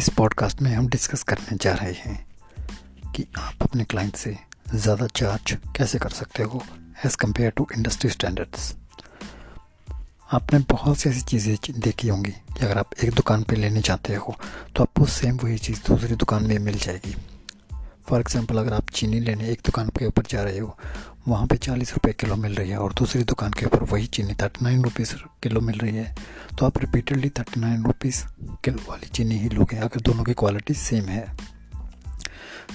इस पॉडकास्ट में हम डिस्कस करने जा रहे हैं कि आप अपने क्लाइंट से ज़्यादा चार्ज कैसे कर सकते हो as compare to industry standards. आपने बहुत सी ऐसी चीज़ें देखी होंगी कि अगर आप एक दुकान पे लेने जाते हो तो आपको सेम वही चीज़ दूसरी दुकान में मिल जाएगी। फॉर एग्ज़ाम्पल, अगर आप चीनी लेने एक दुकान के ऊपर जा रहे हो, वहाँ पे 40 रुपये किलो मिल रही है और दूसरी दुकान के ऊपर वही चीनी 39 रुपीज़ किलो मिल रही है, तो आप रिपीटेडली 39 रुपीज़ किलो वाली चीनी ही लोगे अगर दोनों की क्वालिटी सेम है।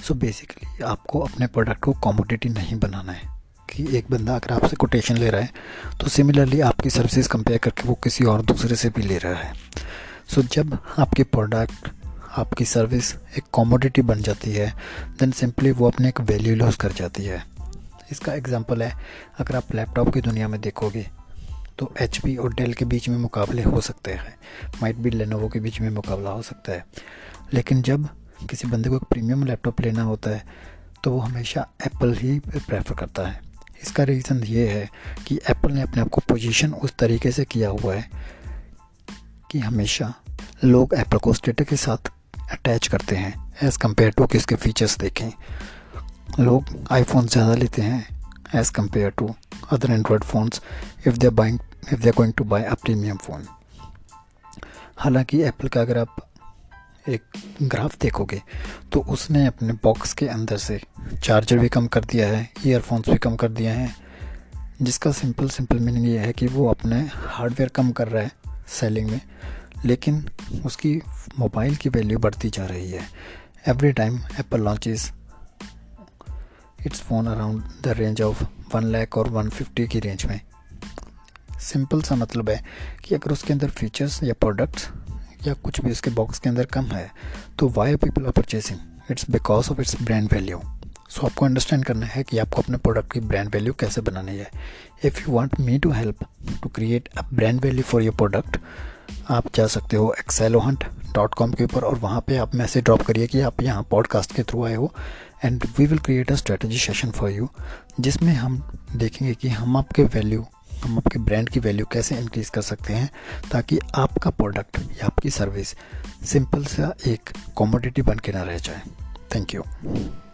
सो बेसिकली आपको अपने प्रोडक्ट को कॉमोडिटी नहीं बनाना है कि एक बंदा अगर आपसे कोटेशन ले रहा है तो सिमिलरली आपकी सर्विसेज कंपेयर करके वो किसी और दूसरे से भी ले रहा है। सो जब आपके प्रोडक्ट, आपकी सर्विस एक कॉमोडिटी बन जाती है, देन सिंपली वो अपने एक वैल्यू लॉस कर जाती है। इसका एग्जांपल है, अगर आप लैपटॉप की दुनिया में देखोगे तो HP और डेल के बीच में मुकाबले हो सकते हैं, माइट बी लेनोवो के बीच में मुकाबला हो सकता है, लेकिन जब किसी बंदे को एक प्रीमियम लैपटॉप लेना होता है तो वो हमेशा एप्पल ही प्रेफर करता है। इसका रीज़न ये है कि एप्पल ने अपने आप को पोजीशन उस तरीके से किया हुआ है कि हमेशा लोग एप्पल को स्टेटस के साथ अटैच करते हैं एज़ कम्पेयर टू कि इसके फीचर्स देखें। लोग आईफोन ज़्यादा लेते हैं as compare to other Android phones if they are going to buy a premium phone. हालांकि एप्पल का अगर आप एक ग्राफ देखोगे तो उसने अपने बॉक्स के अंदर से चार्जर भी कम कर दिया है, ईयरफोन्स भी कम कर दिए हैं, जिसका सिंपल मीनिंग ये है कि वो अपने हार्डवेयर कम कर रहा है सेलिंग में, लेकिन उसकी मोबाइल की वैल्यू बढ़ती जा रही है। Every time Apple launches its phone around the range of 1 lakh और 150 की रेंज में। सिंपल सा मतलब है कि अगर उसके अंदर फीचर्स या प्रोडक्ट्स या कुछ भी उसके बॉक्स के अंदर कम है तो why are people are purchasing, it's because of its brand value. So आपको अंडरस्टैंड करना है कि आपको अपने प्रोडक्ट की ब्रांड वैल्यू कैसे बनानी है। If you want me to help to create a brand value for your product, आप जा सकते हो excelohunt.com के ऊपर और वहाँ पे आप मैसेज ड्रॉप करिए कि आप यहाँ पॉडकास्ट के थ्रू आए हो, and we will create a strategy session for you, जिसमें हम देखेंगे कि हम आपके ब्रांड की वैल्यू कैसे इंक्रीज़ कर सकते हैं ताकि आपका प्रोडक्ट या आपकी सर्विस सिंपल सा एक कॉमोडिटी बन के ना रह जाए। Thank you.